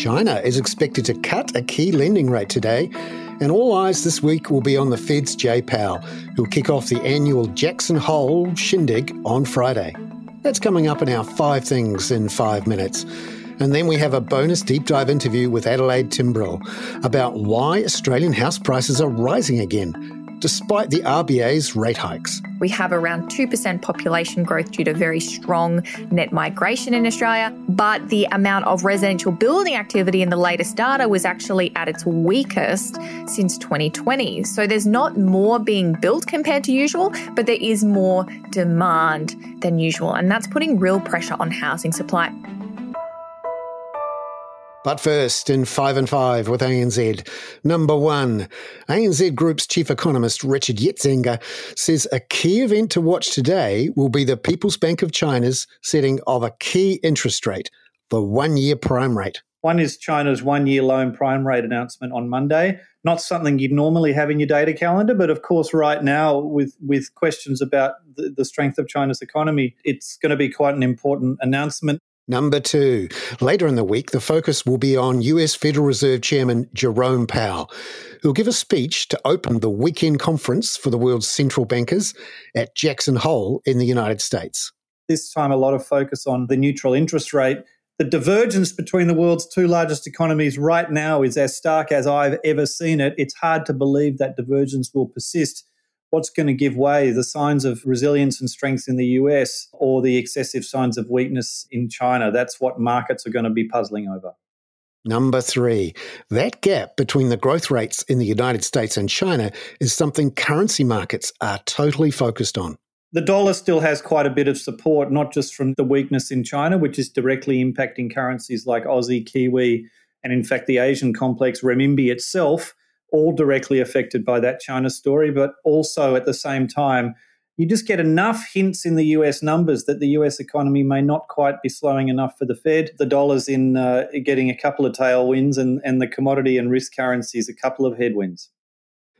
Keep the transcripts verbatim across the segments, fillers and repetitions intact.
China is expected to cut a key lending rate today, and all eyes this week will be on the Fed's Jay Powell, who'll kick off the annual Jackson Hole shindig on Friday. That's coming up in our Five Things in Five Minutes. And then we have a bonus deep dive interview with Adelaide Timbrell about why Australian house prices are rising again, despite the R B A's rate hikes. We have around two percent population growth due to very strong net migration in Australia, but the amount of residential building activity in the latest data was actually at its weakest since twenty twenty. So there's not more being built compared to usual, but there is more demand than usual, and that's putting real pressure on housing supply. But first, in Five and Five with A N Z, number one, A N Z Group's chief economist Richard Yetzinger says a key event to watch today will be the People's Bank of China's setting of a key interest rate, the one-year prime rate. One is China's one-year loan prime rate announcement on Monday. Not something you'd normally have in your data calendar, but of course right now with, with questions about the, the strength of China's economy, it's going to be quite an important announcement. Number two, later in the week, the focus will be on U S Federal Reserve Chairman Jerome Powell, who'll give a speech to open the weekend conference for the world's central bankers at Jackson Hole in the United States. This time, a lot of focus on the neutral interest rate. The divergence between the world's two largest economies right now is as stark as I've ever seen it. It's hard to believe that divergence will persist. What's going to give way? The signs of resilience and strength in the U S or the excessive signs of weakness in China? That's what markets are going to be puzzling over. Number three, that gap between the growth rates in the United States and China is something currency markets are totally focused on. The dollar still has quite a bit of support, not just from the weakness in China, which is directly impacting currencies like Aussie, Kiwi, and in fact the Asian complex, renminbi itself, all directly affected by that China story, but also at the same time, you just get enough hints in the U S numbers that the U S economy may not quite be slowing enough for the Fed. The dollar's in uh, getting a couple of tailwinds and, and the commodity and risk currencies a couple of headwinds.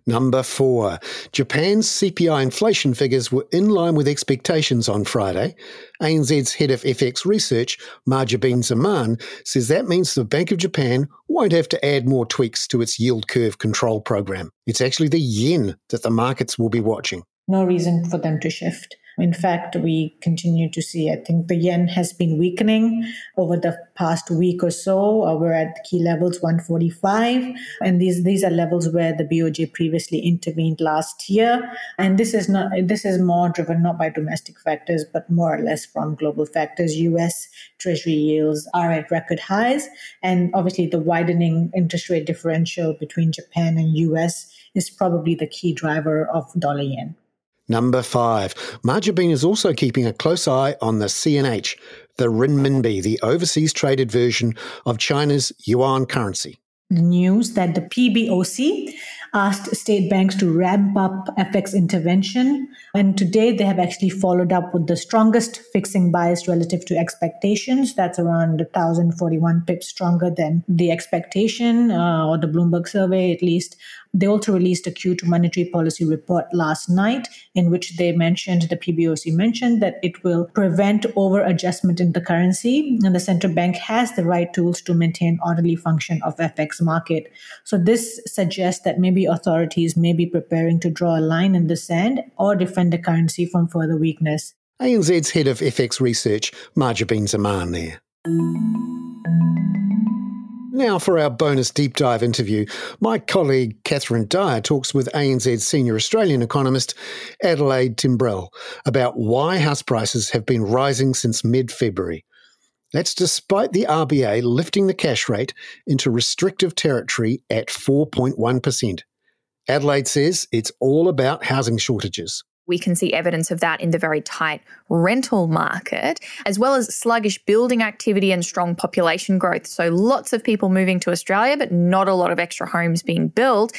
Number four, Japan's C P I inflation figures were in line with expectations on Friday. A N Z's head of F X research, Mahjabeen Zaman, says that means the Bank of Japan won't have to add more tweaks to its yield curve control program. It's actually the yen that the markets will be watching. No reason for them to shift. In fact, we continue to see, I think the yen has been weakening over the past week or so. We're at key levels, one forty-five. And these, these are levels where the B O J previously intervened last year. And this is not, this is more driven not by domestic factors, but more or less from global factors. U S Treasury yields are at record highs. And obviously the widening interest rate differential between Japan and U S is probably the key driver of dollar yen. Number five, Mahjabeen is also keeping a close eye on the C N H, the renminbi, the overseas traded version of China's yuan currency. The news that the P B O C asked state banks to ramp up F X intervention, and today they have actually followed up with the strongest fixing bias relative to expectations. That's around one thousand forty-one pips stronger than the expectation uh, or the Bloomberg survey at least. They also released a Q two monetary policy report last night in which they mentioned, the P B O C mentioned, that it will prevent over-adjustment in the currency and the central bank has the right tools to maintain orderly function of F X market. So this suggests that maybe authorities may be preparing to draw a line in the sand or defend the currency from further weakness. A N Z's head of F X research, Mahjabeen Zaman there. Now for our bonus deep dive interview, my colleague Catherine Dyer talks with A N Z's senior Australian economist Adelaide Timbrell about why house prices have been rising since mid-February. That's despite the R B A lifting the cash rate into restrictive territory at four point one percent. Adelaide says it's all about housing shortages. We can see evidence of that in the very tight rental market, as well as sluggish building activity and strong population growth. So lots of people moving to Australia, but not a lot of extra homes being built.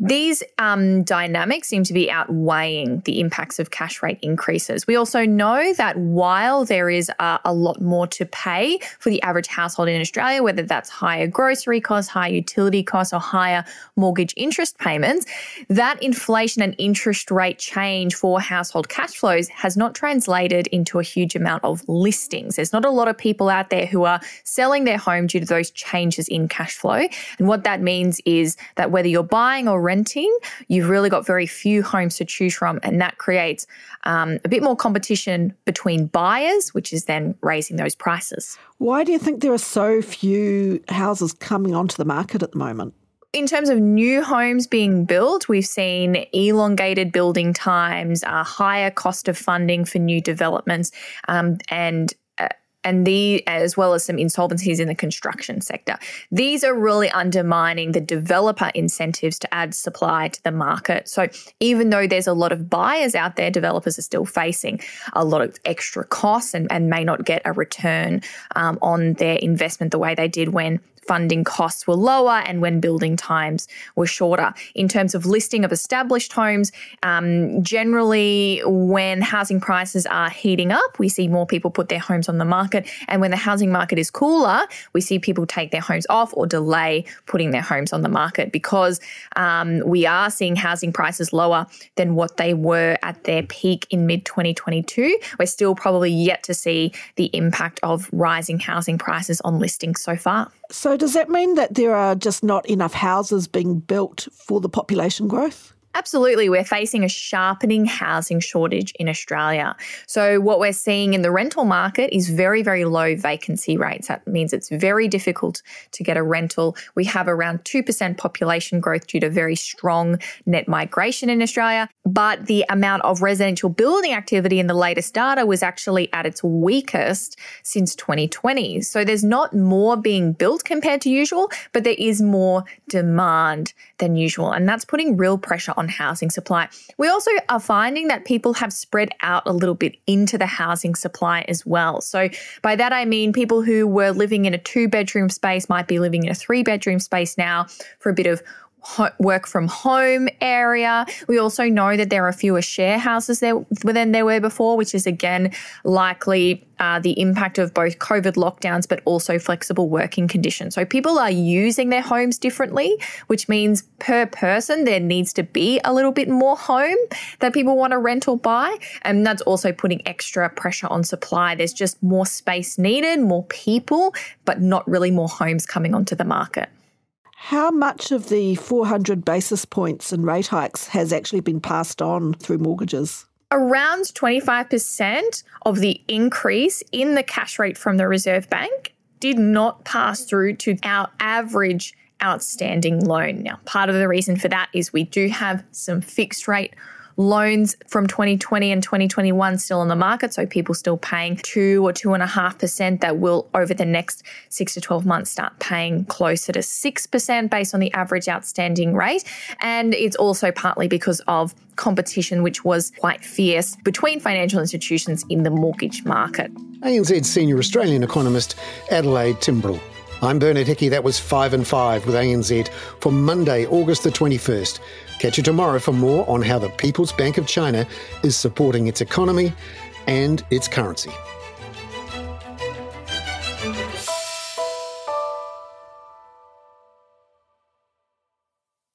These um, dynamics seem to be outweighing the impacts of cash rate increases. We also know that while there is uh, a lot more to pay for the average household in Australia, whether that's higher grocery costs, higher utility costs, or higher mortgage interest payments, that inflation and interest rate change for household cash flows has not translated into a huge amount of listings. There's not a lot of people out there who are selling their home due to those changes in cash flow. And what that means is that whether you're buying or renting, you've really got very few homes to choose from, and that creates um, a bit more competition between buyers, which is then raising those prices. Why do you think there are so few houses coming onto the market at the moment? In terms of new homes being built, we've seen elongated building times, a higher cost of funding for new developments, um, and And the, as well as some insolvencies in the construction sector. These are really undermining the developer incentives to add supply to the market. So even though there's a lot of buyers out there, developers are still facing a lot of extra costs and, and may not get a return um, on their investment the way they did when funding costs were lower and when building times were shorter. In terms of listing of established homes, um, generally when housing prices are heating up, we see more people put their homes on the market. And when the housing market is cooler, we see people take their homes off or delay putting their homes on the market because um, we are seeing housing prices lower than what they were at their peak in mid twenty twenty-two. We're still probably yet to see the impact of rising housing prices on listings so far. So does that mean that there are just not enough houses being built for the population growth? Absolutely. We're facing a sharpening housing shortage in Australia. So what we're seeing in the rental market is very, very low vacancy rates. That means it's very difficult to get a rental. We have around two percent population growth due to very strong net migration in Australia. But the amount of residential building activity in the latest data was actually at its weakest since twenty twenty. So there's not more being built compared to usual, but there is more demand than usual. And that's putting real pressure on housing supply. We also are finding that people have spread out a little bit into the housing supply as well. So by that, I mean people who were living in a two-bedroom space might be living in a three-bedroom space now for a bit of work from home area. We also know that there are fewer share houses there than there were before, which is again likely uh, the impact of both COVID lockdowns, but also flexible working conditions. So people are using their homes differently, which means per person, there needs to be a little bit more home that people want to rent or buy. And that's also putting extra pressure on supply. There's just more space needed, more people, but not really more homes coming onto the market. How much of the four hundred basis points in rate hikes has actually been passed on through mortgages? Around twenty-five percent of the increase in the cash rate from the Reserve Bank did not pass through to our average outstanding loan. Now, part of the reason for that is we do have some fixed rate loans from twenty twenty and twenty twenty-one still on the market, so people still paying two or two and a half percent that will over the next six to twelve months start paying closer to six percent based on the average outstanding rate. And it's also partly because of competition, which was quite fierce between financial institutions in the mortgage market. A N Z senior Australian economist Adelaide Timbrell. I'm Bernard Hickey. That was Five and Five with A N Z for Monday, August the twenty-first. Catch you tomorrow for more on how the People's Bank of China is supporting its economy and its currency.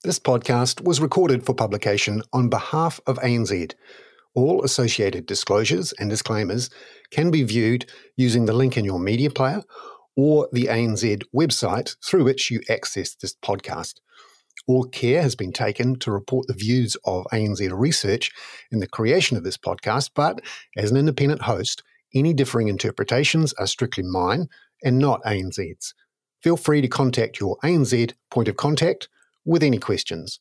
This podcast was recorded for publication on behalf of A N Z. All associated disclosures and disclaimers can be viewed using the link in your media player or the A N Z website through which you access this podcast. All care has been taken to report the views of A N Z Research in the creation of this podcast, but as an independent host, any differing interpretations are strictly mine and not A N Z's. Feel free to contact your A N Z point of contact with any questions.